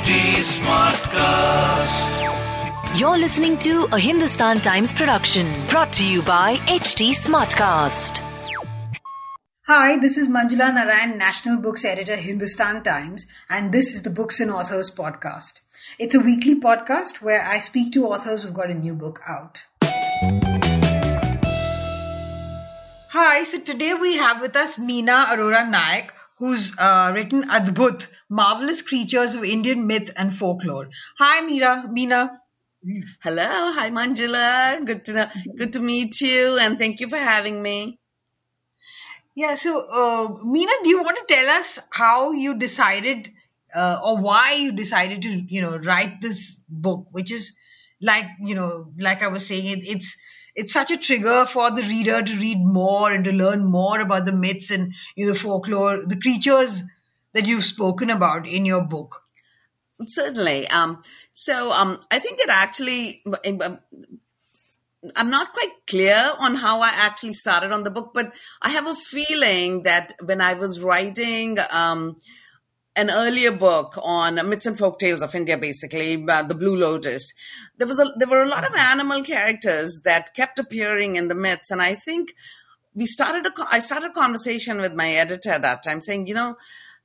HD Smartcast. You're listening to a Hindustan Times production brought to you by HD Smartcast. Hi, this is Manjula Narayan, National Books Editor, Hindustan Times, and this is the Books and Authors podcast. It's a weekly podcast where I speak to authors who've got a new book out. Hi, so today we have with us Meena Arora Nayak, who's written Adbhut, Marvelous Creatures of Indian Myth and Folklore. Hi, Meena. Hello. Hi, Manjula. Good to meet you, and thank you for having me. Yeah, so Meena, do you want to tell us how you decided or why you decided to, write this book, which is like I was saying, it's such a trigger for the reader to read more and to learn more about the myths and the folklore, the creatures that you've spoken about in your book. Certainly. So I think it actually, I'm not quite clear on how I actually started on the book, but I have a feeling that when I was writing an earlier book on myths and folk tales of India, basically, The Blue Lotus, there were a lot of animal characters that kept appearing in the myths. And I think I started a conversation with my editor at that time saying,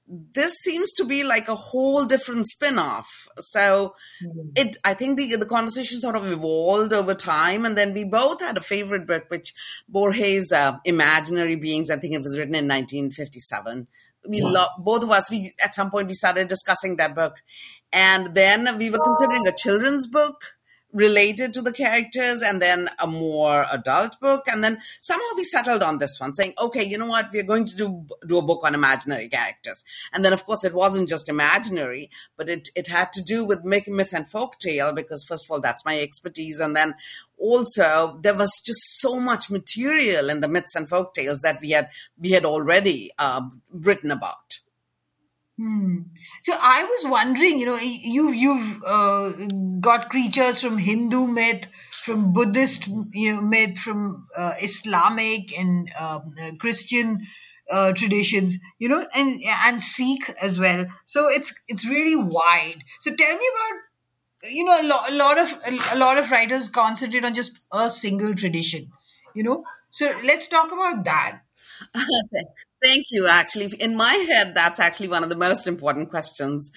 this seems to be like a whole different spin-off. So I think the conversation sort of evolved over time. And then we both had a favorite book, which Borges' Imaginary Beings, I think it was written in 1957. Both of us, at some point we started discussing that book. And then we were considering a children's book related to the characters and then a more adult book. And then somehow we settled on this one saying, okay, you know what, we're going to do a book on imaginary characters. And then, of course, it wasn't just imaginary, but it had to do with myth and folktale because, first of all, that's my expertise. And then also, there was just so much material in the myths and folktales that we had already written about. So I was wondering, you've got creatures from Hindu myth, from Buddhist myth, from Islamic and Christian traditions, and Sikh as well. So it's really wide. So tell me about, a lot of writers concentrate on just a single tradition, So let's talk about that. Thank you. Actually, in my head, that's actually one of the most important questions.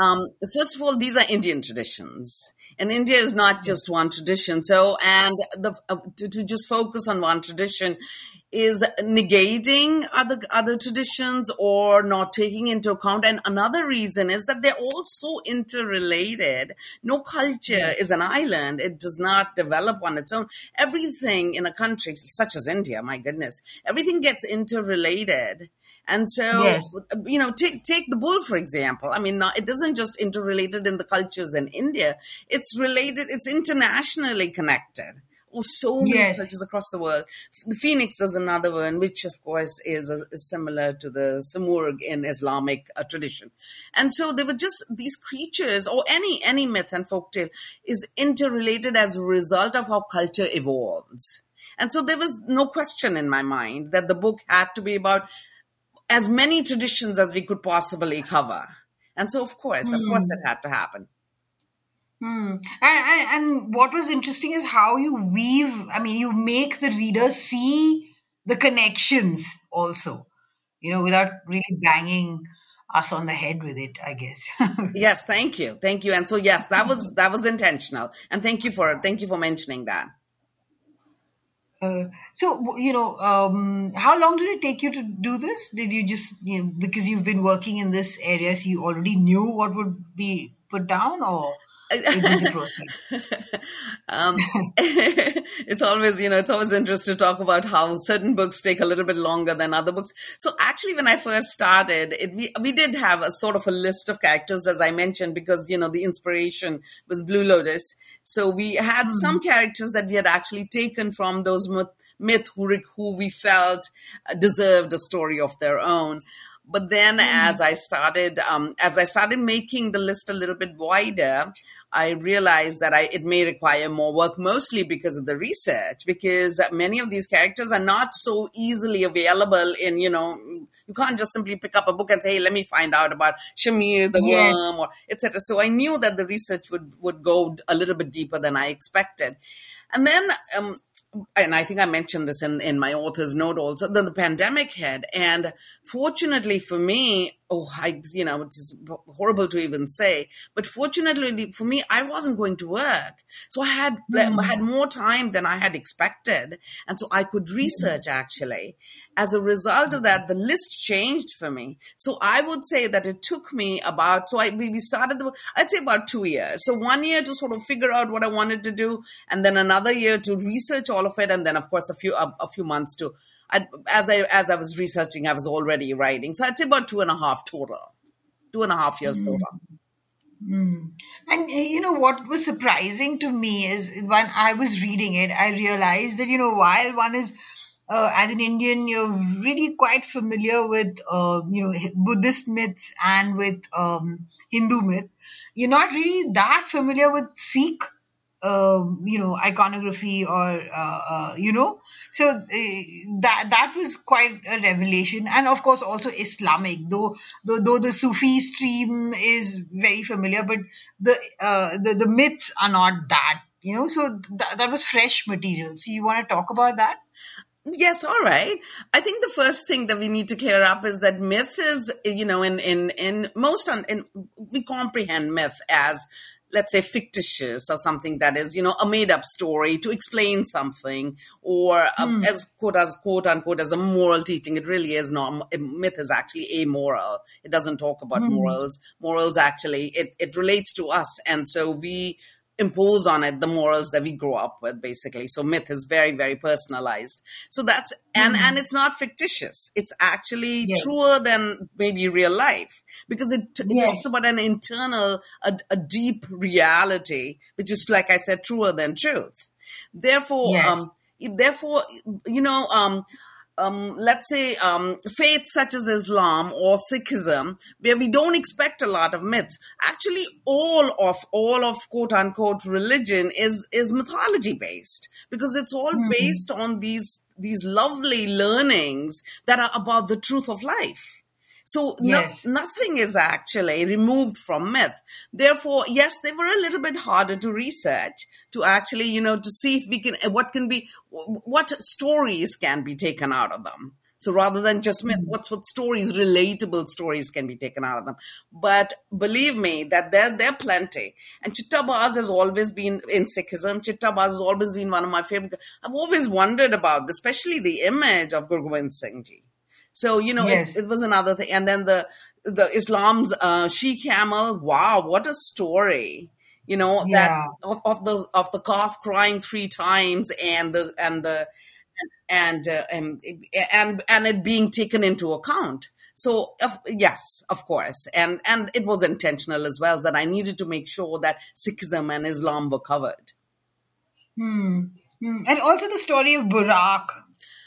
First of all, these are Indian traditions, and India is not just one tradition. So, and to just focus on one tradition is negating other traditions or not taking into account. And another reason is that they're all so interrelated. No culture is an island. It does not develop on its own. Everything in a country such as India, my goodness, everything gets interrelated. And so, take the bull, for example. I mean, it isn't just interrelated in the cultures in India. It's related. It's internationally connected. Or so many cultures across the world. The phoenix is another one, which of course is similar to the Simurgh in Islamic tradition. And so there were just these creatures, or any myth and folktale is interrelated as a result of how culture evolves. And so there was no question in my mind that the book had to be about as many traditions as we could possibly cover. And so of course it had to happen. And what was interesting is how you make the reader see the connections also, without really banging us on the head with it, I guess. Yes. Thank you. And so, yes, that was intentional. And thank you for mentioning that. How long did it take you to do this? Did you just, because you've been working in this area, so you already knew what would be put down, or? It a process. It's always, it's always interesting to talk about how certain books take a little bit longer than other books. So actually, when I first started, we did have a sort of a list of characters, as I mentioned, because, the inspiration was Blue Lotus. So we had some characters that we had actually taken from those myth who we felt deserved a story of their own. But then as I started making the list a little bit wider, I realized that it may require more work, mostly because of the research, because many of these characters are not so easily available in, You can't just simply pick up a book and say, hey, let me find out about Shamir the worm, or etc. So I knew that the research would go a little bit deeper than I expected. And then, and I think I mentioned this in my author's note also, then the pandemic hit. And fortunately for me, it's horrible to even say, but fortunately for me, I wasn't going to work. So I had had more time than I had expected. And so I could research actually. As a result of that, the list changed for me. So I would say that it took me about, we started, I'd say about 2 years. So 1 year to sort of figure out what I wanted to do, and then another year to research all of it. And then of course, a few months to, as I was researching, I was already writing. So I'd say about 2.5 years total. Mm. And what was surprising to me is when I was reading it, I realized that, while one is, as an Indian, you're really quite familiar with, Buddhist myths and with Hindu myth, you're not really that familiar with Sikh iconography or, so that was quite a revelation. And of course also Islamic, though the Sufi stream is very familiar, but the myths are not that, so that was fresh material. So you want to talk about that? Yes, all right. I think the first thing that we need to clear up is that myth is, we comprehend myth as, let's say, fictitious or something that is, a made-up story to explain something, or as quote unquote as a moral teaching. It really is not. Myth is actually amoral. It doesn't talk about morals. Morals actually, it relates to us, and so we impose on it the morals that we grow up with, basically. So myth is very, very personalized. So that's, and it's not fictitious. It's actually truer than maybe real life, because it talks about an internal, a deep reality, which is, like I said, truer than truth. Therefore, let's say faiths such as Islam or Sikhism, where we don't expect a lot of myths. Actually, all of quote unquote religion is mythology based, because it's all based on these lovely learnings that are about the truth of life. So nothing is actually removed from myth. Therefore, yes, they were a little bit harder to research, to actually, to see if we can, what stories can be taken out of them. So rather than just myth, what stories, relatable stories can be taken out of them. But believe me that they're plenty. And Chitthabas has always been, in Sikhism, Chitthabas has always been one of my favorite. I've always wondered about this, especially the image of Guru Gobind Singh Ji. So, it was another thing. And then the Islam's she camel. Wow, what a story! That of the calf crying 3 times, and it being taken into account. So yes, of course, and it was intentional as well, that I needed to make sure that Sikhism and Islam were covered. And also the story of Burak.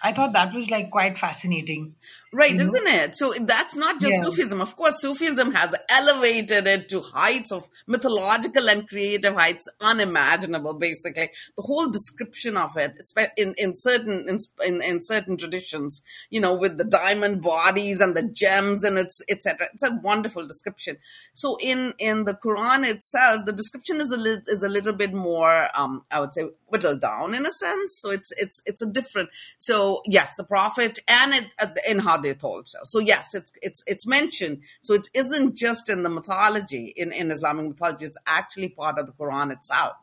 I thought that was quite fascinating. Right, isn't it? So that's not just Sufism. Of course, Sufism has elevated it to heights of mythological and creative heights, unimaginable, basically. The whole description of it, in certain traditions, with the diamond bodies and the gems and etc. It's a wonderful description. So in the Quran itself, the description is a little bit more, I would say, whittled down in a sense. So it's a different. So yes, the Prophet, and in Hadith also. So yes, it's mentioned. So it isn't just in the mythology, in Islamic mythology. It's actually part of the Quran itself.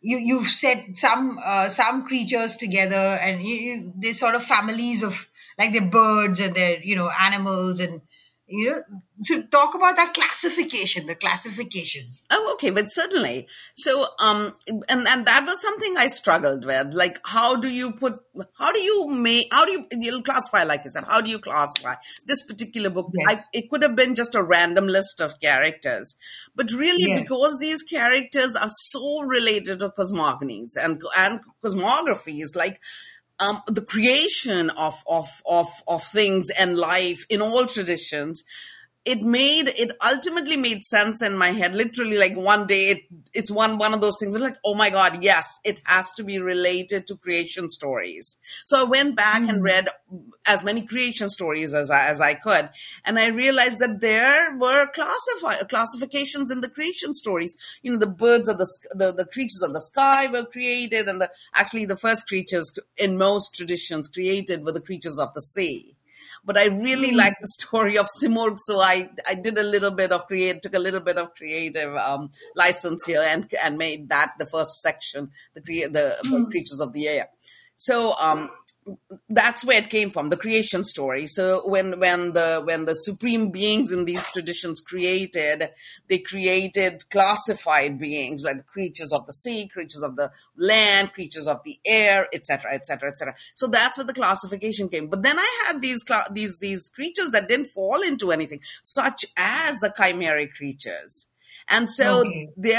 You've set some creatures together, and they're sort of families of, they're birds and they're animals and. So talk about that classification, the classifications. Oh, okay, but certainly. So, and that was something I struggled with. How do you classify, like you said, how do you classify this particular book? Yes. It could have been just a random list of characters, but really because these characters are so related to cosmogonies and cosmographies, the creation of things and life in all traditions, it ultimately made sense in my head. Literally, like one day, it's one of those things. Like, oh my God, yes, it has to be related to creation stories. So I went back and read as many creation stories as I could, and I realized that there were classifications in the creation stories. You know, the birds of the creatures of the sky were created, and the first creatures in most traditions created were the creatures of the sea. But I really like the story of Simurgh, so I did a little bit of creative license here and made that the first section, the creatures of the air. So that's where it came from, the creation story. So when the supreme beings in these traditions created, they created classified beings like creatures of the sea, creatures of the land, creatures of the air, etc., etc., etc. So that's where the classification came. But then I had these creatures that didn't fall into anything, such as the chimeric creatures. And so these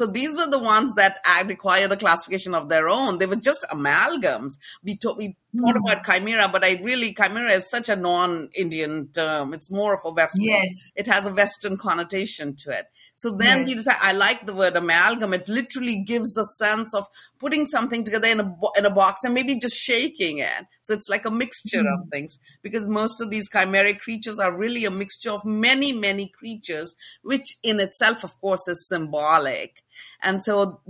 were the ones that required a classification of their own. They were just amalgams. We thought about chimera, but chimera is such a non-Indian term. It's more of a Western. Yes. It has a Western connotation to it. So then we decided, I like the word amalgam. It literally gives a sense of putting something together in a box and maybe just shaking it. So it's like a mixture of things, because most of these chimeric creatures are really a mixture of many, many creatures, which in itself, of course, is symbolic. And so,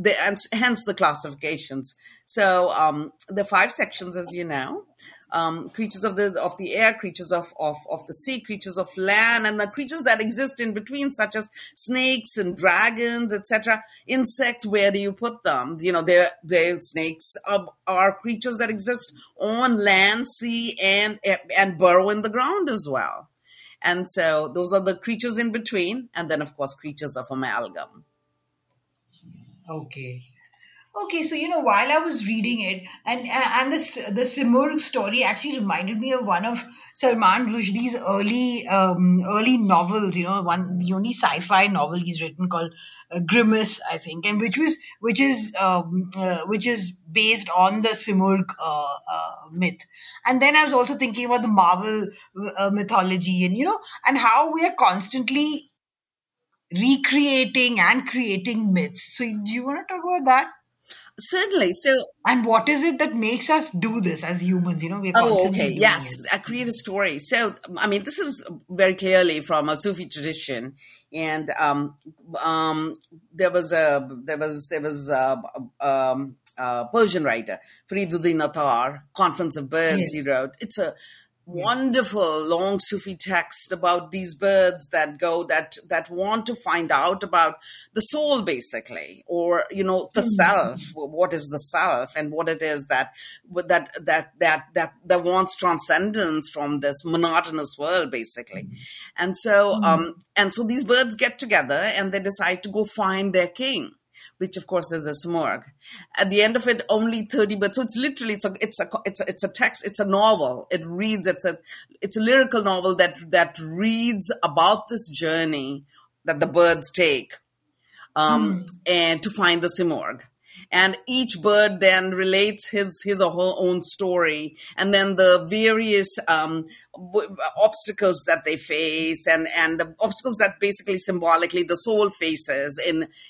hence the classifications. So the five sections, as you know, creatures of the air, creatures of the sea, creatures of land, and the creatures that exist in between, such as snakes and dragons, etc. Insects, where do you put them? You know, they're snakes are creatures that exist on land, sea, and burrow in the ground as well. And so those are the creatures in between, and then, of course, creatures of amalgam. Okay, so, you know, while I was reading it, and the Simurgh story actually reminded me of one of Salman Rushdie's early novels, you know, the only sci-fi novel he's written called Grimace, I think, and which is based on the Simurgh myth. And then I was also thinking about the Marvel mythology, and, you know, and how we are constantly recreating and creating myths. So do you want to talk about that? Certainly. So, and what is it that makes us do this as humans? You know, we're constantly doing it. I create a story. So, I mean, this is very clearly from a Sufi tradition, and there was a Persian writer, Fariduddin Attar, Conference of Birds. Yes. He wrote. It's a wonderful long Sufi text about these birds that want to find out about the soul, basically, or, you know, the self. What is the self, and what it is that wants transcendence from this monotonous world, basically. And so and so these birds get together and they decide to go find their king, which of course is the Simurgh. At the end of it, only 30 birds. So it's literally it's a text. It's a novel. It reads. It's a lyrical novel that reads about this journey that the birds take, and to find the Simurgh. And each bird then relates his or her own story, and then the various obstacles that they face, and the obstacles that basically symbolically the soul faces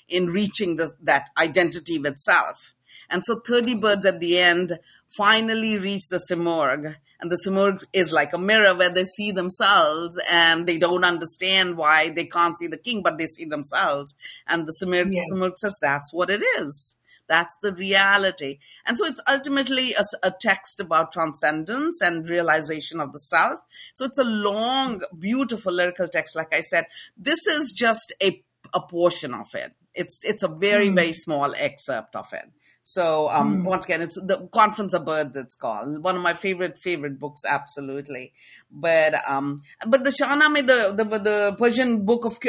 in reaching that identity with self. And so 30 birds at the end finally reach the Simurgh. And the Simurgh is like a mirror where they see themselves, and they don't understand why they can't see the king, but they see themselves. And the Simurgh says, that's what it is. That's the reality. And so it's ultimately a text about transcendence and realization of the self. So it's a long, beautiful lyrical text. Like I said, this is just a portion of it. It's a very, very small excerpt of it. So once again, it's the Conference of Birds, it's called. One of my favorite books, absolutely. But the Shahnameh, the Persian Book of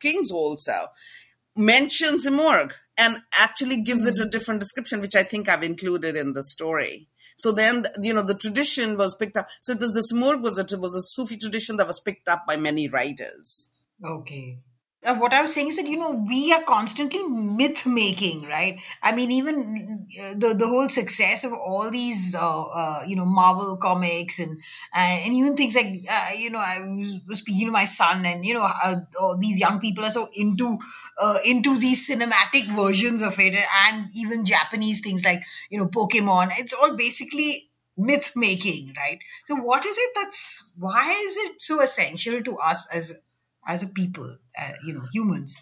Kings also mentions Simurgh, and actually gives it a different description, which I think I've included in the story. So then, you know, the tradition was picked up. So it was the Simurgh was a Sufi tradition that was picked up by many writers. Okay. What I was saying is that, we are constantly myth-making, right? I mean, even the whole success of all these, Marvel comics and even things like, I was speaking to my son and, all these young people are so into these cinematic versions of it, and even Japanese things like, Pokemon. It's all basically myth-making, right? So what is it why is it so essential to us as a people, humans?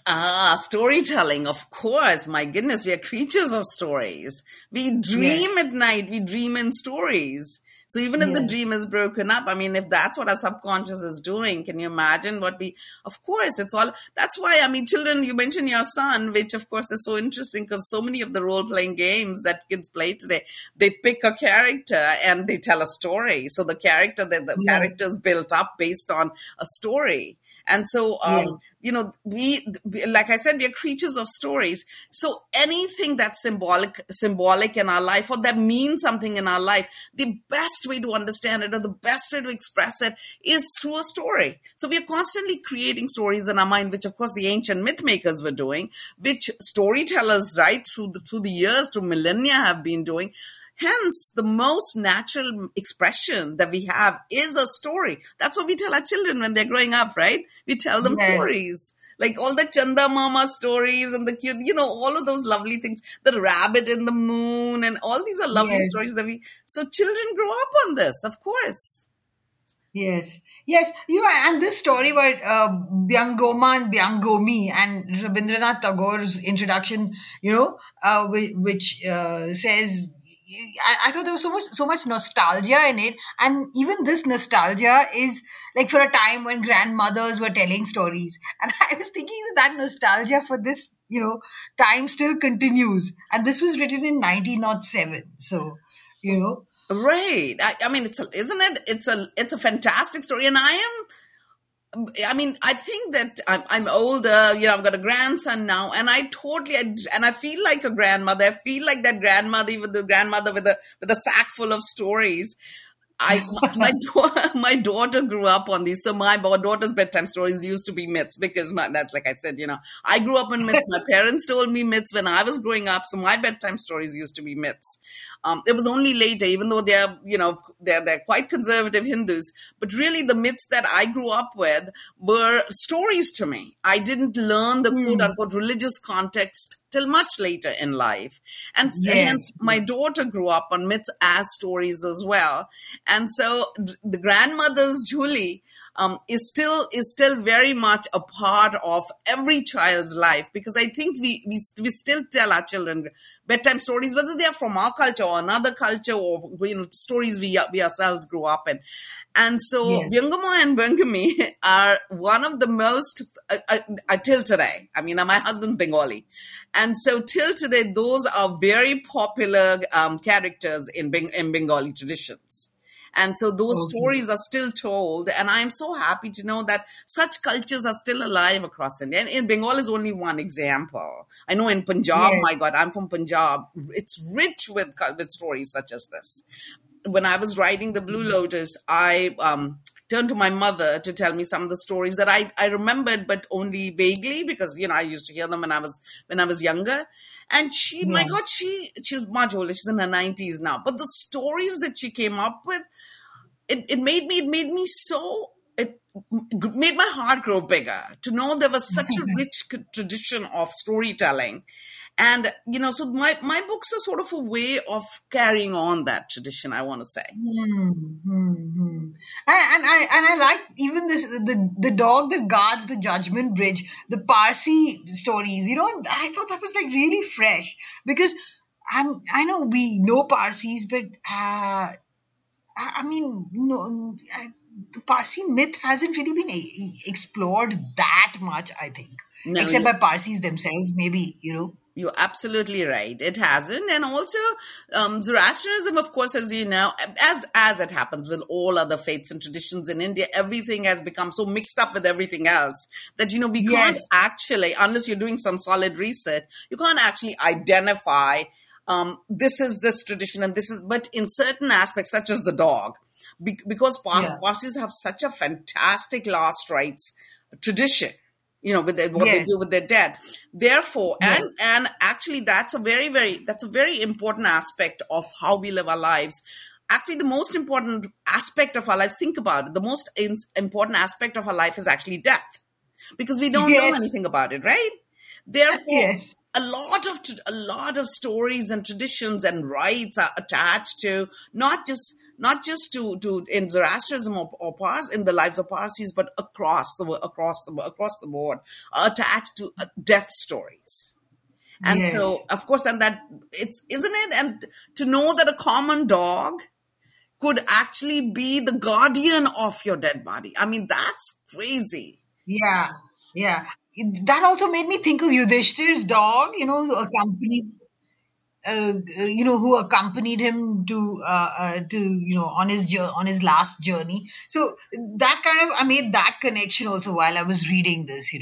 Storytelling, of course. My goodness, we are creatures of stories. We dream at night. We dream in stories. So even if the dream is broken up, I mean, if that's what our subconscious is doing, can you imagine what of course, it's all, that's why, I mean, children, you mentioned your son, which of course is so interesting because so many of the role-playing games that kids play today, they pick a character and they tell a story. So the character is built up based on a story. And so, we, like I said, we are creatures of stories. So anything that's symbolic in our life, or that means something in our life, the best way to understand it or the best way to express it is through a story. So we are constantly creating stories in our mind, which of course the ancient myth makers were doing, which storytellers right through the years, through millennia have been doing. Hence, the most natural expression that we have is a story. That's what we tell our children when they're growing up, right? We tell them stories. Like all the Chanda Mama stories and the cute, all of those lovely things. The rabbit in the moon and all these are lovely stories that so children grow up on this, of course. Yes. And this story about Byangoma and Byangomi and Rabindranath Tagore's introduction, which says... I thought there was so much nostalgia in it, and even this nostalgia is like for a time when grandmothers were telling stories, and I was thinking that nostalgia for this time still continues, and this was written in 1907, so right. I mean, it's a fantastic story, and I think that I'm older, I've got a grandson now, and I feel like a grandmother. I feel like that grandmother, even the grandmother with a sack full of stories. My daughter grew up on these. So my daughter's bedtime stories used to be myths because that's like I said, I grew up in myths. My parents told me myths when I was growing up. So my bedtime stories used to be myths. It was only later, even though they're quite conservative Hindus, but really the myths that I grew up with were stories to me. I didn't learn the quote unquote religious context till much later in life. And hence my daughter grew up on myths as stories as well. And so the grandmother's Julie is still very much a part of every child's life, because I think we still tell our children bedtime stories, whether they are from our culture or another culture or stories we ourselves grew up in. And so Byangoma and Byangomi are one of the most till today. I mean, my husband's Bengali, and so till today those are very popular characters in Bengali traditions. And so those stories are still told. And I'm so happy to know that such cultures are still alive across India. And Bengal is only one example. I know in Punjab, my God, I'm from Punjab. It's rich with stories such as this. When I was writing The Blue Lotus, I turned to my mother to tell me some of the stories that I remembered, but only vaguely because, I used to hear them when I was younger. And she, my God, she's much older. She's in her 90s now. But the stories that she came up with, it made my heart grow bigger to know there was such a rich tradition of storytelling. And, so my books are sort of a way of carrying on that tradition, I want to say. And I like even this, the dog that guards the judgment bridge, the Parsi stories, I thought that was like really fresh because I know we know Parsis, but the Parsi myth hasn't really been explored that much, I think, except by Parsis themselves, maybe, You're absolutely right. It hasn't. And also Zoroastrianism, of course, as you know, as it happens with all other faiths and traditions in India, everything has become so mixed up with everything else that, we can't actually, unless you're doing some solid research, you can't actually identify this is this tradition and this is, but in certain aspects, such as the dog, because Parsis have such a fantastic last rites tradition. with what they do with their dead. Therefore, and actually that's a very important aspect of how we live our lives. Actually, the most important aspect of our lives, think about it, the most important aspect of our life is actually death, because we don't know anything about it, right? Therefore, a lot of stories and traditions and rites are attached to not just to in Zoroastrianism or Parsi, in the lives of Parsis, but across the board, are attached to death stories. And so, of course, and that it's, isn't it? And to know that a common dog could actually be the guardian of your dead body. I mean, that's crazy. Yeah. Yeah. That also made me think of Yudhishthira's dog, who accompanied him on his last journey. So that I made that connection also while I was reading this,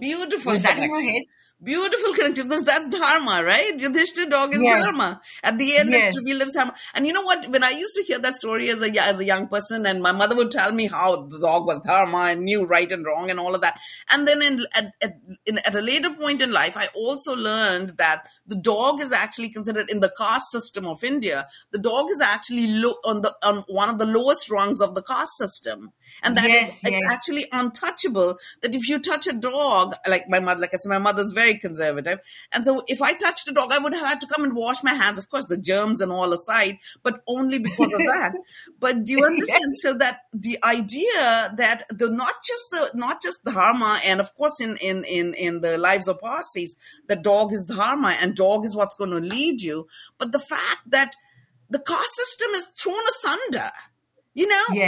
Beautiful. Was that in your head? Beautiful connection, because that's dharma, right? Yudhishthira dog is dharma. At the end, it's revealed as dharma. And you know what? When I used to hear that story as a young person, and my mother would tell me how the dog was dharma and knew right and wrong and all of that. And then at a later point in life, I also learned that the dog is actually considered, in the caste system of India, the dog is actually on one of the lowest rungs of the caste system. And that it's actually untouchable, that if you touch a dog, my mother's very conservative. And so if I touched a dog, I would have had to come and wash my hands, of course, the germs and all aside, but only because of that. But do you understand? So that the idea that not just dharma, and of course in the lives of Parsis, the dog is dharma and dog is what's going to lead you. But the fact that the caste system is thrown asunder.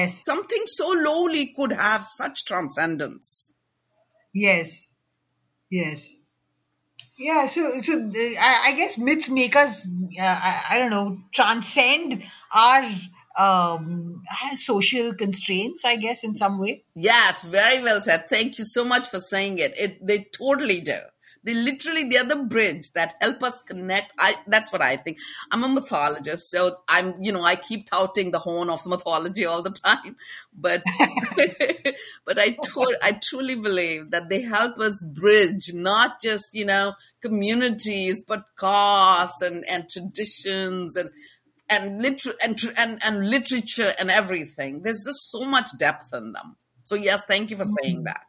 Something so lowly could have such transcendence. Yes. Yeah, so I guess myths make us, transcend our social constraints, I guess, in some way. Yes, very well said. Thank you so much for saying it. They totally do. They're the bridge that help us connect. That's what I think. I'm a mythologist, so I'm, I keep touting the horn of mythology all the time. But I truly believe that they help us bridge not just, communities, but castes and traditions and literature and everything. There's just so much depth in them. So yes, thank you for saying that.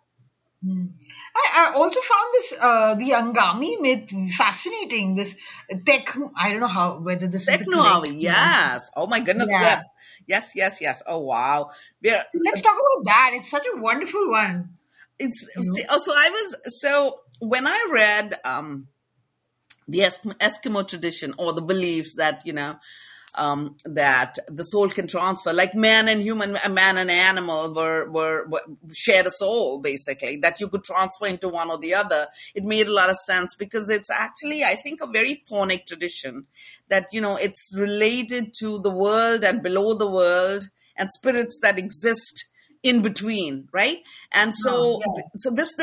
I also found this the Angami myth fascinating. This Techno, I don't know whether this Techno, is Techno, yes. Oh my goodness, yes. Oh wow. Let's talk about that. It's such a wonderful one. When I read the Eskimo tradition, or the beliefs that that the soul can transfer, like man and animal were shared a soul, basically, that you could transfer into one or the other. It made a lot of sense, because it's actually, I think, a very thornic tradition that, it's related to the world and below the world and spirits that exist in between, right? And so, so this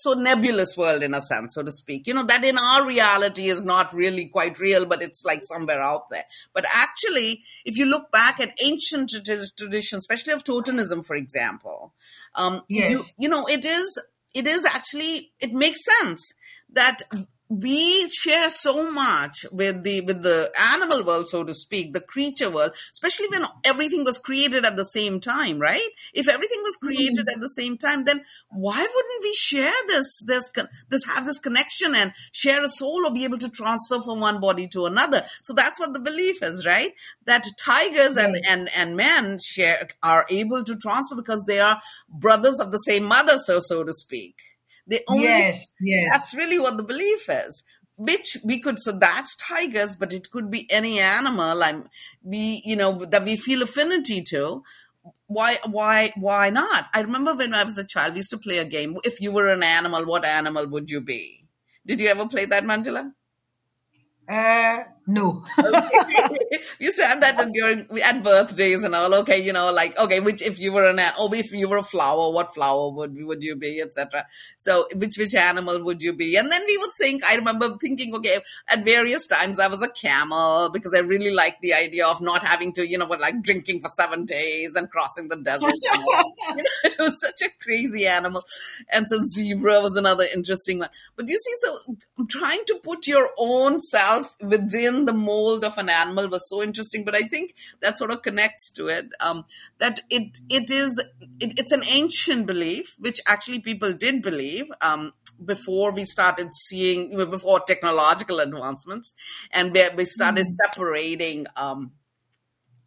so nebulous world, in a sense, so to speak, that in our reality is not really quite real, but it's like somewhere out there. But actually, if you look back at ancient traditions, especially of totemism, for example, it is actually, it makes sense that we share so much with the animal world, so to speak, the creature world, especially when everything was created at the same time, right? If everything was created at the same time, then why wouldn't we share this connection and share a soul, or be able to transfer from one body to another? So that's what the belief is, right? That tigers and men are able to transfer because they are brothers of the same mother, so to speak. That's really what the belief is, which we could, so that's tigers, but it could be any animal that we feel affinity to. Why not? I remember when I was a child, we used to play a game. If you were an animal, what animal would you be? Did you ever play that, Manjula? No. We used to have that during at birthdays and all. Okay, you know, like, okay, which if you were a flower, what flower would you be, etc. So which animal would you be? And then we would think. I remember thinking, okay, at various times I was a camel because I really liked the idea of not having to, you know, like drinking for 7 days and crossing the desert. You know, it was such a crazy animal. And so zebra was another interesting one. But you see, so trying to put your own self within the mold of an animal was so interesting, but I think that sort of connects to it. That it's an ancient belief, which actually people did believe before we started seeing, before technological advancements, and where we started separating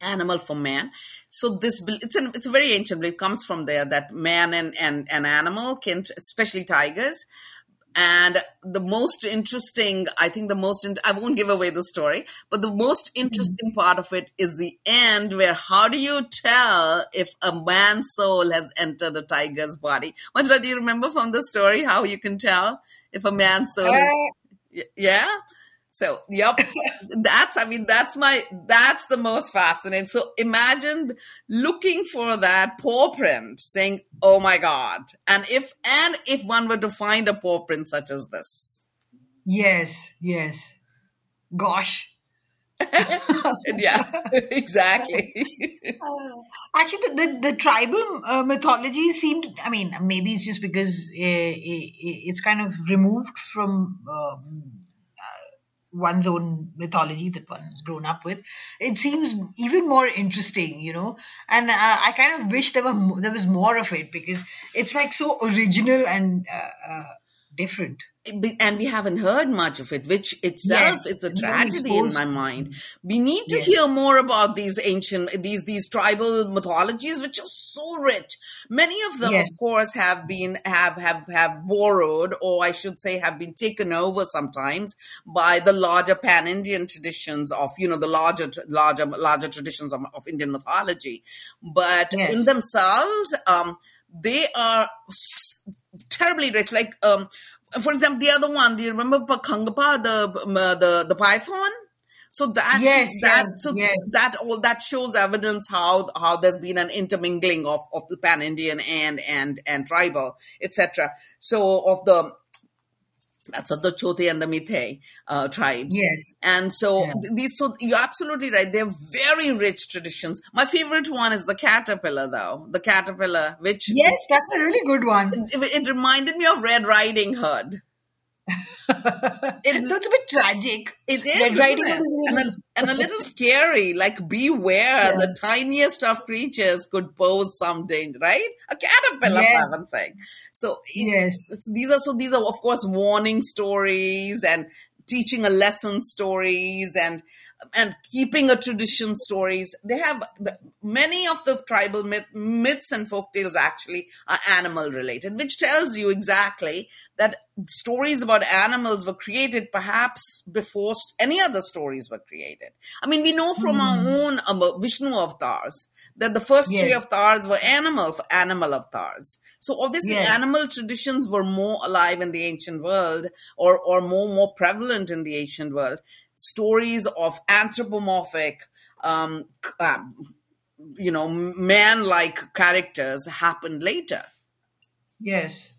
animal from man. So this it's a very ancient belief, comes from there, that man and animal can, especially tigers. And I won't give away the story, but the most interesting part of it is the end, where how do you tell if a man's soul has entered a tiger's body? Manjula, do you remember from the story how you can tell if a man's soul is... Yeah? So, yep, that's the most fascinating. So imagine looking for that paw print, saying, oh my God. And if one were to find a paw print such as this. Yes. Gosh. Yeah, exactly. Actually, the tribal mythology seemed, I mean, maybe it's just because it's kind of removed from... one's own mythology that one's grown up with. It seems even more interesting, you know, and I kind of wish there was more of it, because it's like so original and different. And we haven't heard much of it, which itself it's a tragedy in my mind. We need to hear more about these ancient, these tribal mythologies, which are so rich. Many of them, of course, have been have borrowed, or I should say, have been taken over sometimes by the larger pan-Indian traditions of, you know, the larger traditions of Indian mythology. But in themselves, they are terribly rich. Like, for example, the other one, do you remember Kangappa, the python? So that that all that shows evidence how there's been an intermingling of the pan-Indian and tribal, etc. So that's of the Chote and the Mithe tribes. Yes. And so you're absolutely right. They're very rich traditions. My favorite one is the caterpillar, though. The caterpillar, which... Yes, that's a really good one. It reminded me of Red Riding Hood. That's a bit tragic. It is, and a little scary. Like, beware, the tiniest of creatures could pose some danger, right? A caterpillar, for heaven's sake. So these are of course warning stories and teaching a lesson stories and keeping a tradition stories. They have many of the tribal myths and folktales actually are animal related, which tells you exactly that stories about animals were created perhaps before any other stories were created. I mean, we know from our own Vishnu avatars that the first three avatars were animal avatars. So obviously animal traditions were more alive in the ancient world, or more prevalent in the ancient world. Stories of anthropomorphic, man-like characters happened later. Yes.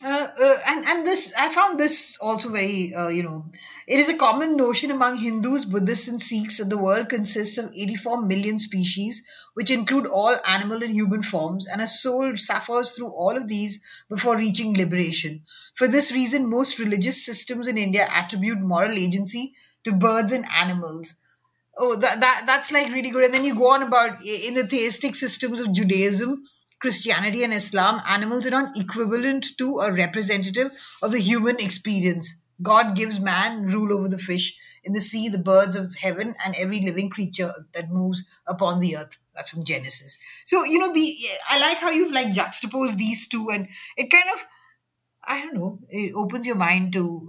And this, I found this also very, it is a common notion among Hindus, Buddhists and Sikhs that the world consists of 84 million species, which include all animal and human forms, and a soul suffers through all of these before reaching liberation. For this reason, most religious systems in India attribute moral agency to birds and animals. Oh, that's like really good. And then you go on about, in the theistic systems of Judaism, Christianity and Islam, animals are not equivalent to or representative of the human experience. God gives man rule over the fish in the sea, the birds of heaven, and every living creature that moves upon the earth. That's from Genesis. So, you know, I like how you've like juxtaposed these two, and it kind of, I don't know, it opens your mind to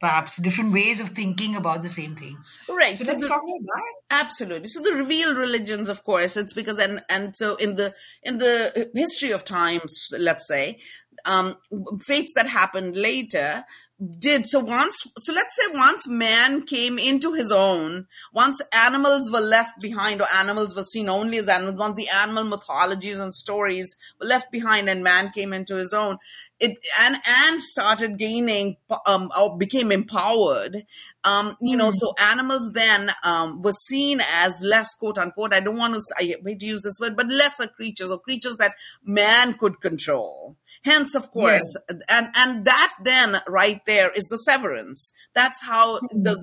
perhaps different ways of thinking about the same thing. Right. So let's talk about that. Absolutely. So the revealed religions, of course, it's because, and so in the history of times, let's say, faiths that happened later did. So let's say once man came into his own, once animals were left behind, or animals were seen only as animals, once the animal mythologies and stories were left behind and man came into his own, and started gaining, or became empowered, so animals then were seen as less, quote unquote, I hate to use this word, but lesser creatures, or creatures that man could control. Hence, of course, and that then right there is the severance. That's how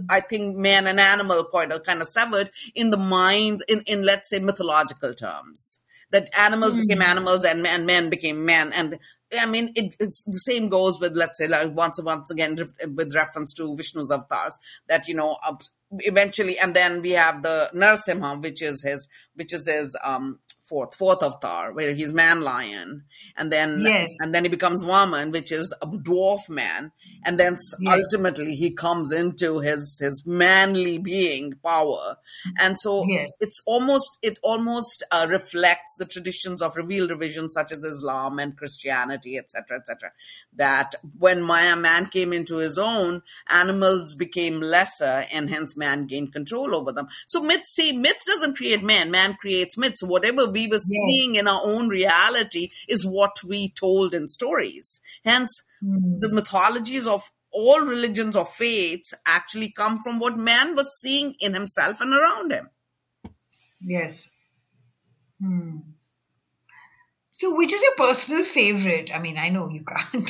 I think man and animal quite are kind of severed in the mind, in let's say mythological terms. That animals became animals and men became men. And I mean, it's the same goes with, let's say, like once again, with reference to Vishnu's avatars, that, eventually, and then we have the Narasimha, which is his fourth avatar, where he's man lion, and then he becomes Vaman, which is a dwarf man, and then ultimately he comes into his manly being power, and so it almost reflects the traditions of revealed religions such as Islam and Christianity, etc., that when man came into his own, animals became lesser, and hence man gained control over them. So myth doesn't create man creates myths. So whatever we were seeing in our own reality is what we told in stories. Hence, the mythologies of all religions or faiths actually come from what man was seeing in himself and around him. Yes. So which is your personal favorite? I mean, I know you can't.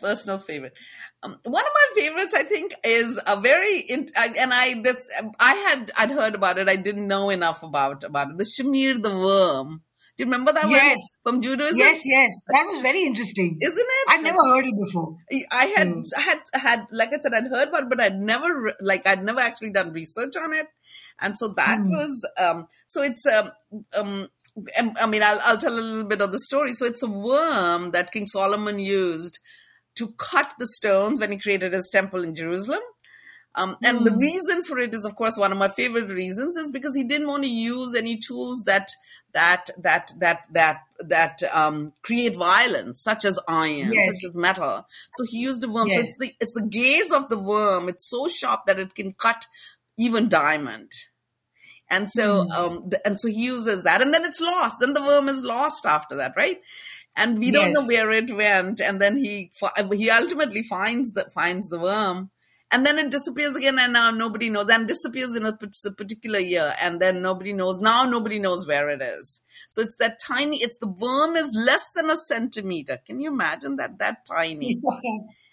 Personal favorite. One of my favorites, I think, is a very I'd heard about it. I didn't know enough about it. The Shamir the worm. Do you remember that one from Judaism? Yes. That was very interesting, isn't it? I'd never heard it before. I had like I said, I'd heard about it, but I'd never actually done research on it, and so that was so it's I mean, I'll tell a little bit of the story. So it's a worm that King Solomon used to cut the stones when he created his temple in Jerusalem. And the reason for it is, of course, one of my favorite reasons is because he didn't want to use any tools that create violence, such as iron, such as metal. So he used a worm. So it's the gaze of the worm. It's so sharp that it can cut even diamond. And so, and so he uses that, and then it's lost. Then the worm is lost after that, right? And we don't know where it went. And then he ultimately finds the worm, and then it disappears again. And now nobody knows, and disappears in a particular year. And then nobody knows. Now nobody knows where it is. So it's that tiny. It's the worm is less than a centimeter. Can you imagine that tiny?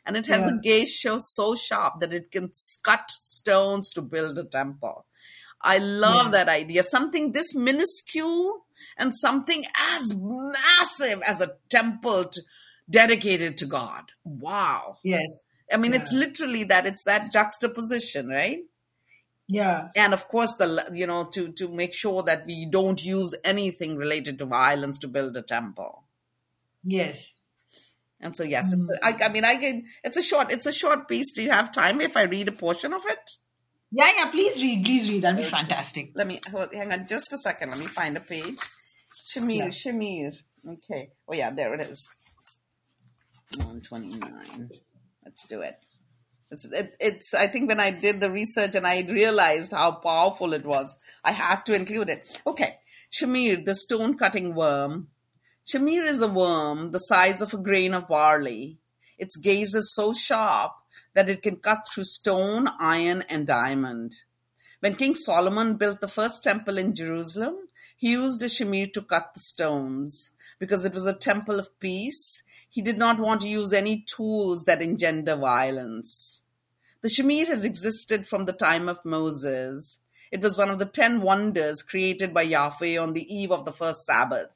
And it has a gaze so sharp that it can cut stones to build a temple. I love that idea. Something this minuscule and something as massive as a temple dedicated to God. Wow. Yes. I mean, it's literally that. It's that juxtaposition, right? Yeah. And of course, to make sure that we don't use anything related to violence to build a temple. Yes. And so, it's a short piece. Do you have time if I read a portion of it? Yeah, please read. That'll be fantastic. Let me, hang on just a second. Let me find a page. Shamir. Okay. Oh yeah, there it is. 129. Let's do it. It's, I think when I did the research and I realized how powerful it was, I had to include it. Okay. Shamir, the stone cutting worm. Shamir is a worm the size of a grain of barley. Its gaze is so sharp that it can cut through stone, iron, and diamond. When King Solomon built the first temple in Jerusalem, he used a shamir to cut the stones. Because it was a temple of peace, he did not want to use any tools that engender violence. The shamir has existed from the time of Moses. It was one of the 10 wonders created by Yahweh on the eve of the first Sabbath.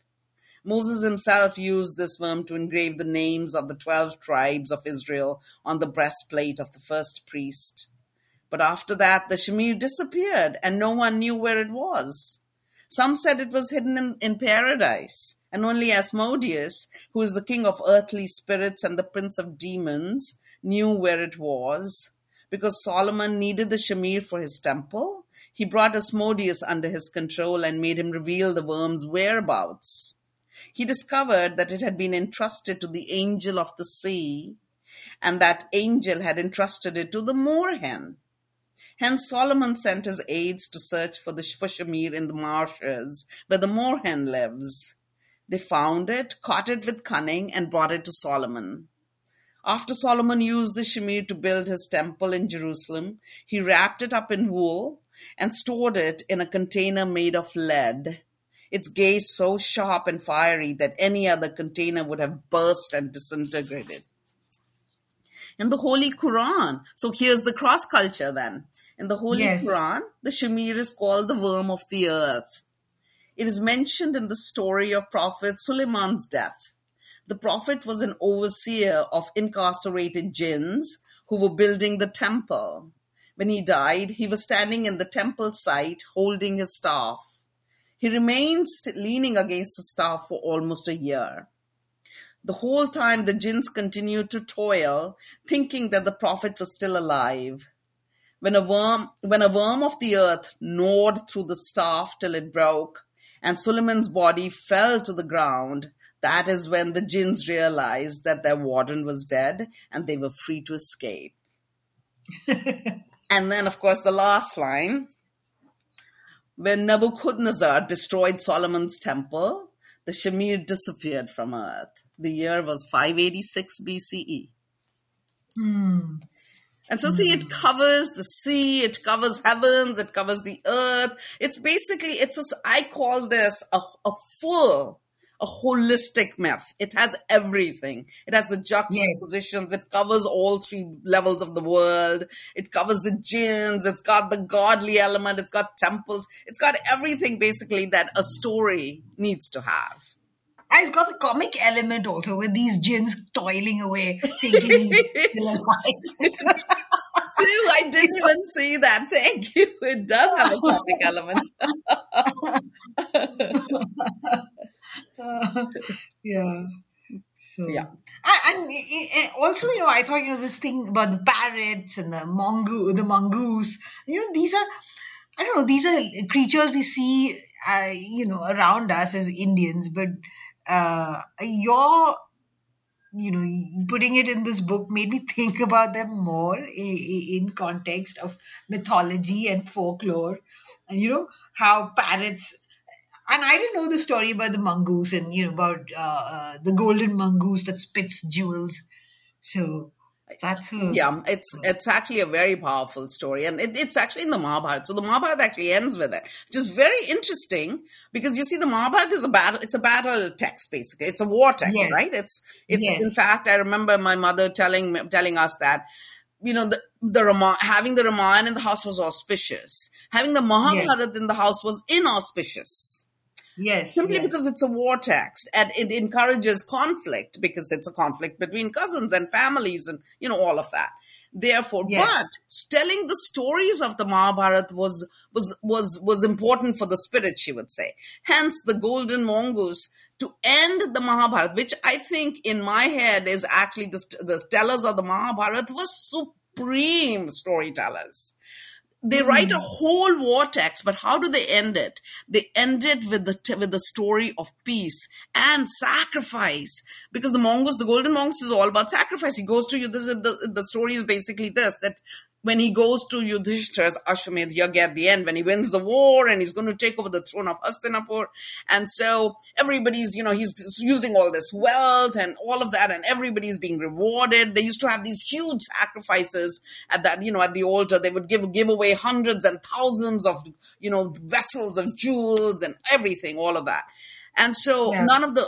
Moses himself used this worm to engrave the names of the 12 tribes of Israel on the breastplate of the first priest. But after that, the shamir disappeared and no one knew where it was. Some said it was hidden in paradise, and only Asmodeus, who is the king of earthly spirits and the prince of demons, knew where it was. Because Solomon needed the shamir for his temple, he brought Asmodeus under his control and made him reveal the worm's whereabouts. he discovered that it had been entrusted to the angel of the sea, and that angel had entrusted it to the moorhen. Hence, Solomon sent his aides to search for Shamir in the marshes where the moorhen lives. They found it, caught it with cunning, and brought it to Solomon. After Solomon used the Shamir to build his temple in Jerusalem, he wrapped it up in wool and stored it in a container made of lead, its gaze so sharp and fiery that any other container would have burst and disintegrated. In the Holy Quran, so here's the cross culture then. In the Holy Quran, the Shamir is called the worm of the earth. It is mentioned in the story of Prophet Suleiman's death. The prophet was an overseer of incarcerated jinns who were building the temple. When he died, he was standing in the temple site holding his staff. He remained leaning against the staff for almost a year. The whole time the jinns continued to toil, thinking that the prophet was still alive. When a worm of the earth gnawed through the staff till it broke, and Suleiman's body fell to the ground, that is when the jinns realized that their warden was dead and they were free to escape. And then, of course, the last line. When Nebuchadnezzar destroyed Solomon's temple, the Shamir disappeared from earth. The year was 586 BCE. Mm. And so, see, it covers the sea, it covers heavens, it covers the earth. It's basically, I call this a holistic myth. It has everything. It has the juxtapositions. Yes. It covers all three levels of the world. It covers the jinns. It's got the godly element. It's got temples. It's got everything basically that a story needs to have. And it's got the comic element also with these jinns toiling away, thinking he's alive. True, I didn't even see that. Thank you. It does have a comic element. And also, you know, I thought, you know, this thing about the parrots and the mongoose, you know, these are creatures we see, you know, around us as Indians, but putting it in this book made me think about them more in context of mythology and folklore, and you know how parrots. And I didn't know the story about the mongoose and, you know, about the golden mongoose that spits jewels. So that's... it's actually a very powerful story. And it's actually in the Mahabharata. So the Mahabharata actually ends with it, which is very interesting because, you see, the Mahabharata is a battle text, basically. It's a war text, right? In fact, I remember my mother telling us that, you know, having the Ramayana in the house was auspicious. Having the Mahabharata in the house was inauspicious. Simply because it's a war text and it encourages conflict because it's a conflict between cousins and families and, you know, all of that. Therefore, but telling the stories of the Mahabharata was important for the spirit, she would say. Hence, the golden mongoose to end the Mahabharata, which I think in my head is actually the tellers of the Mahabharata were supreme storytellers. They write a whole war text, but how do they end it? They end it with the story of peace and sacrifice, because the golden mongoose is all about sacrifice. He goes to the story is basically this, that when he goes to Yudhishthira's Ashwamedh Yajna at the end, when he wins the war and he's going to take over the throne of Hastinapur. And so everybody's, you know, he's using all this wealth and all of that, and everybody's being rewarded. They used to have these huge sacrifices at that, you know, at the altar. They would give away hundreds and thousands of, you know, vessels of jewels and everything, all of that. And so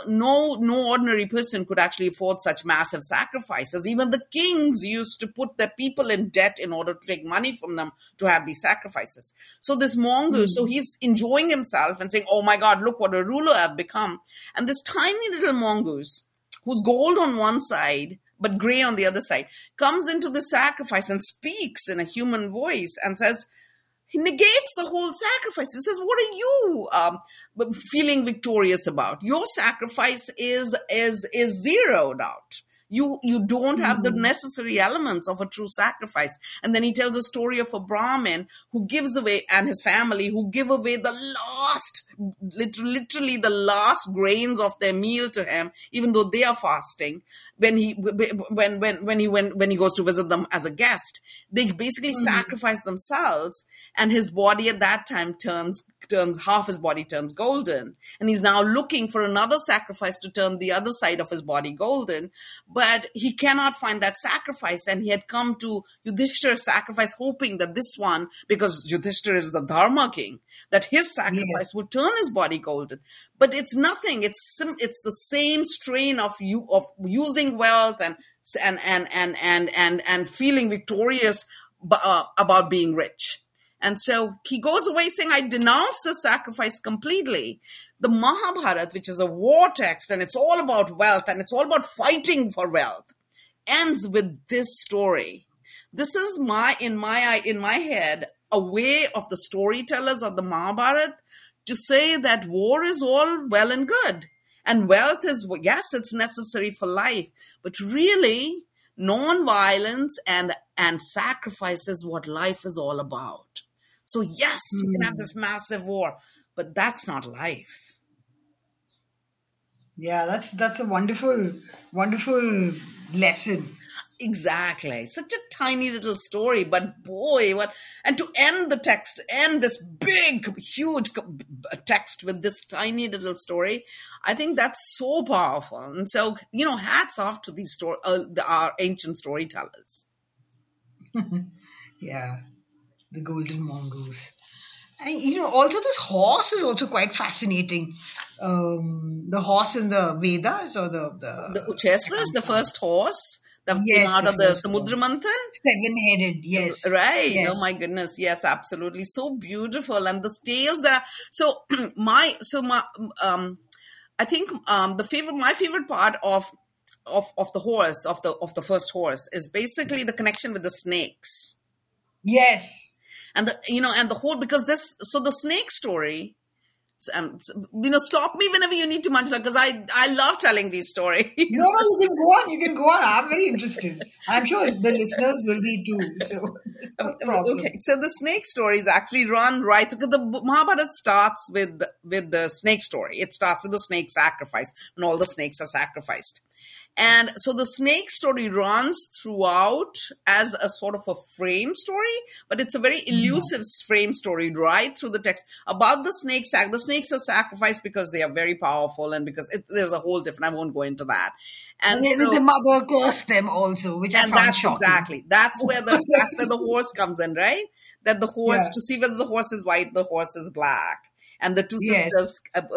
no ordinary person could actually afford such massive sacrifices. Even the kings used to put their people in debt in order to take money from them to have these sacrifices. So this mongoose, so he's enjoying himself and saying, oh my God, look what a ruler I've become. And this tiny little mongoose, who's gold on one side, but gray on the other side, comes into the sacrifice and speaks in a human voice and says, he negates the whole sacrifice. He says, what are you feeling victorious about? Your sacrifice is zeroed out. You don't have the necessary elements of a true sacrifice. And then he tells a story of a Brahmin who gives away, and his family who give away the last, literally the last grains of their meal to him, even though they are fasting. When he goes to visit them as a guest, they basically sacrifice themselves, and his body at that time turns half his body turns golden, and he's now looking for another sacrifice to turn the other side of his body golden. But he cannot find that sacrifice, and he had come to Yudhishthira's sacrifice hoping that this one, because Yudhishthira is the Dharma king, that his sacrifice would turn his body golden. But it's nothing. It's the same strain of using wealth and feeling victorious about being rich. And so he goes away saying, I denounce the sacrifice completely. The Mahabharata, which is a war text, and it's all about wealth, and it's all about fighting for wealth, ends with this story. This is in my head, a way of the storytellers of the Mahabharata to say that war is all well and good. And wealth is, yes, it's necessary for life, but really non-violence and sacrifice is what life is all about. So yes, you can have this massive war, but that's not life. Yeah, that's a wonderful, wonderful lesson. Exactly. Such a tiny little story, but boy, what! And to end the text, end this big, huge text with this tiny little story, I think that's so powerful. And so, hats off to these our ancient storytellers. Yeah, the golden mongoose. And, also this horse is also quite fascinating. The horse in the Vedas or the Ucheswara is the first horse. Out of the Samudramanthan? Seven-headed, yes. Right. Yes. Oh, my goodness. Yes, absolutely. So beautiful. And the tales that my favorite part of the horse, of the first horse, is basically the connection with the snakes. Yes. And the snake story, stop me whenever you need to, Manjula, because I love telling these stories. No, you can go on. I'm very interested. I'm sure the listeners will be too. So it's no problem. Okay, so the snake stories actually run right because the Mahabharata starts with the snake story. It starts with the snake sacrifice, and all the snakes are sacrificed. And so the snake story runs throughout as a sort of a frame story, but it's a very elusive frame story right through the text about the snakes. The snakes are sacrificed because they are very powerful and because there's a whole different, I won't go into that. And so, the mother cursed them also, which I found shocking. Exactly. That's where the horse comes in, right? That the horse, to see whether the horse is white, the horse is black. And the two sisters have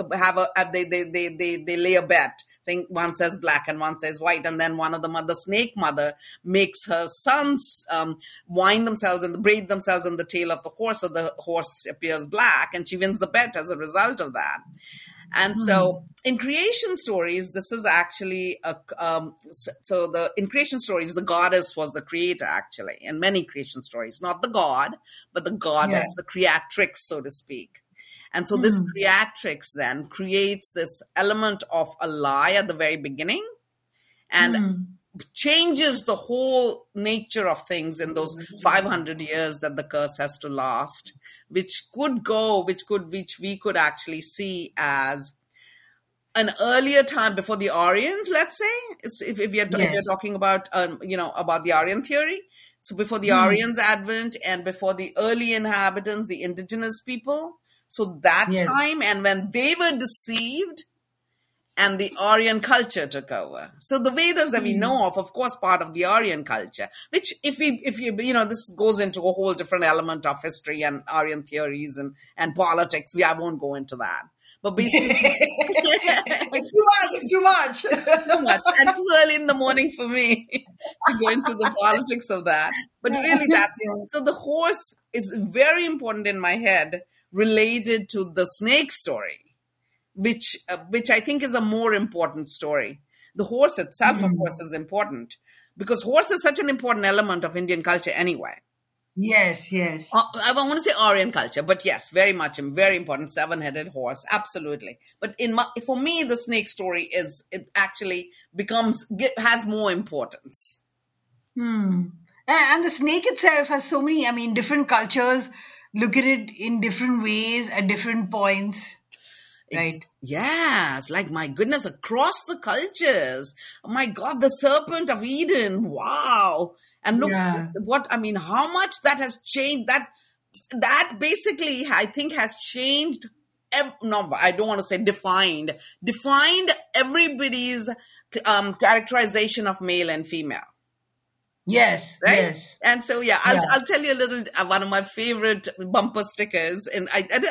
they lay a bet. One says black and one says white, and then one of the snake mother makes her sons wind themselves and braid themselves in the tail of the horse, so the horse appears black, and she wins the bet as a result of that. And so in creation stories, this is actually in creation stories, the goddess was the creator, actually, in many creation stories, not the god, but the goddess, the creatrix, so to speak. And so this creatrix then creates this element of a lie at the very beginning and changes the whole nature of things in those 500 years that the curse has to last, which we could actually see as an earlier time before the Aryans, let's say, if you're talking about, about the Aryan theory. So before the Aryans' advent and before the early inhabitants, the indigenous people. So that time, and when they were deceived and the Aryan culture took over. So the Vedas that we know of course, part of the Aryan culture, which if you this goes into a whole different element of history and Aryan theories and politics. I won't go into that. But basically, it's too much. It's too much. And too early in the morning for me to go into the politics of that. But really so the horse is very important in my head, related to the snake story, which I think is a more important story. The horse itself, of course, is important because horse is such an important element of Indian culture anyway. Yes. I want to say Aryan culture, but yes, very much, very important. Seven-headed horse, absolutely. But for me, the snake story has more importance. And the snake itself has so many. I mean, different cultures look at it in different ways at different points. Right. Yes, like my goodness, across the cultures. Oh my God, the serpent of Eden. Wow. And look, how much that has changed. That basically, I think, has changed. No, I don't want to say defined. Defined everybody's characterization of male and female. Yes, right? Yes. And so, I'll tell you a little, one of my favorite bumper stickers. And I can't,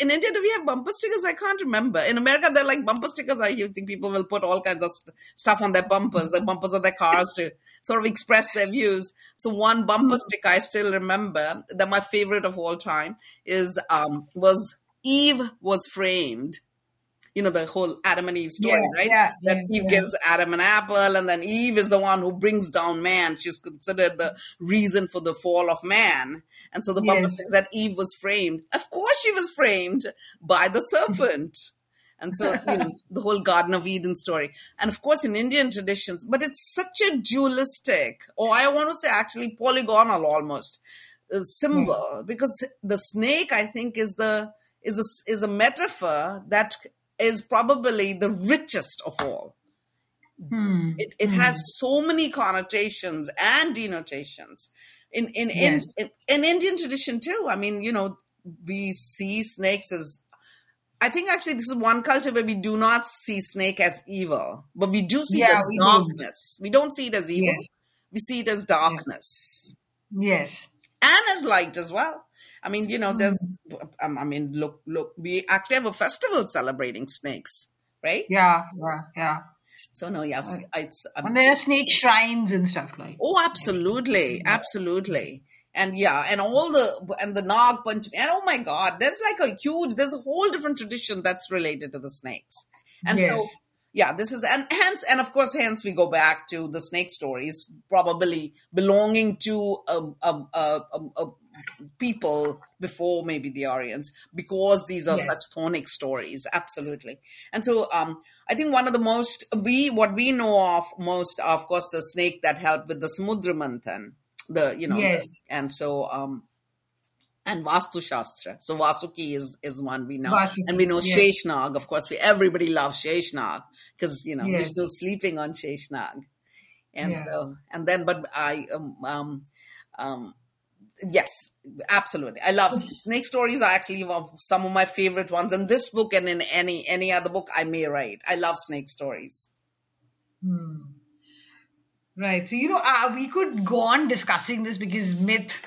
in India, do we have bumper stickers? I can't remember. In America, they're like bumper stickers. I think people will put all kinds of stuff on their bumpers, the bumpers of their cars to sort of express their views. So one bumper sticker I still remember, that my favorite of all time is, was Eve was framed. You know, the whole Adam and Eve story, right? Eve gives Adam an apple, and then Eve is the one who brings down man. She's considered the reason for the fall of man. And so the Bible says that Eve was framed. Of course she was framed by the serpent. And so, the whole Garden of Eden story. And of course, in Indian traditions, but it's such a dualistic, or I want to say actually polygonal almost, symbol. Because the snake, I think, is a metaphor that is probably the richest of all. It has so many connotations and denotations in Indian tradition too. I mean, we see snakes as, I think actually this is one culture where we do not see snake as evil, but we do see it as darkness. We don't see it as evil. Yes. We see it as darkness. Yes. And as light as well. I mean, look, we actually have a festival celebrating snakes, right? Yeah. So no, yes. And there are snake shrines and stuff like that. Oh, absolutely. Yeah. Absolutely. And the Nag Panchami, and oh my God, there's a whole different tradition that's related to the snakes. And so, this is, and of course, we go back to the snake stories, probably belonging to a people before maybe the Aryans, because these are such thornic stories. Absolutely. And so I think one of the most, what we know of most are, of course, the snake that helped with the Samudramanthan, and so, and Vastu Shastra. So Vasuki is one we know. Vasuki, and we know Sheshnag, of course, everybody loves Sheshnag because, we're still sleeping on Sheshnag. And so, and then, but I, yes, absolutely. I love snake stories. Are actually some of my favorite ones in this book, and in any other book I may write. I love snake stories. Right. So we could go on discussing this, because myth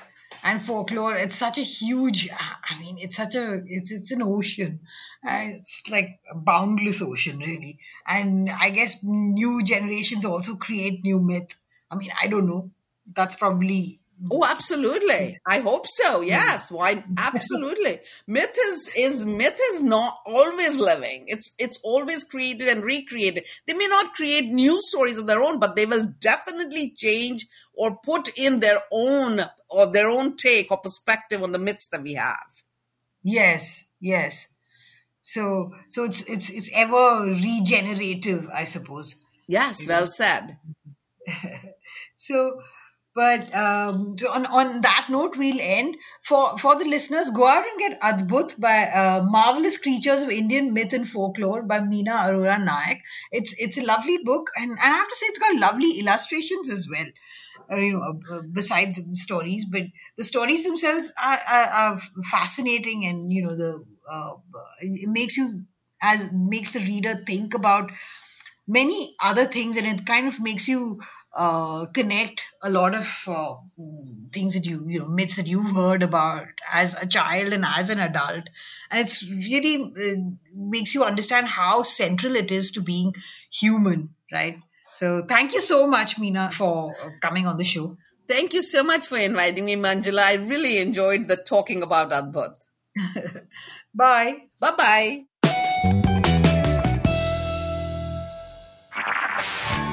and folklore, it's such a huge. I mean, it's an ocean. It's like a boundless ocean, really. And I guess new generations also create new myth. I mean, I don't know. That's probably. Oh, absolutely. I hope so. Yes. Why? Absolutely. Myth is not always living. It's always created and recreated. They may not create new stories of their own, but they will definitely change or put in their own take or perspective on the myths that we have. Yes. So it's ever regenerative, I suppose. Yes. Well said. So, but on that note, we'll end. For the listeners, go out and get Adbhut by Marvelous Creatures of Indian Myth and Folklore by Meena Arora Nayak. It's a lovely book, and I have to say it's got lovely illustrations as well, besides the stories. But the stories themselves are fascinating, and, it makes the reader think about many other things, and it kind of makes you connect a lot of things that myths that you've heard about as a child and as an adult. And it's really makes you understand how central it is to being human, right? So thank you so much, Meena, for coming on the show. Thank you so much for inviting me, Manjula. I really enjoyed the talking about Adbhut. Bye. Bye-bye.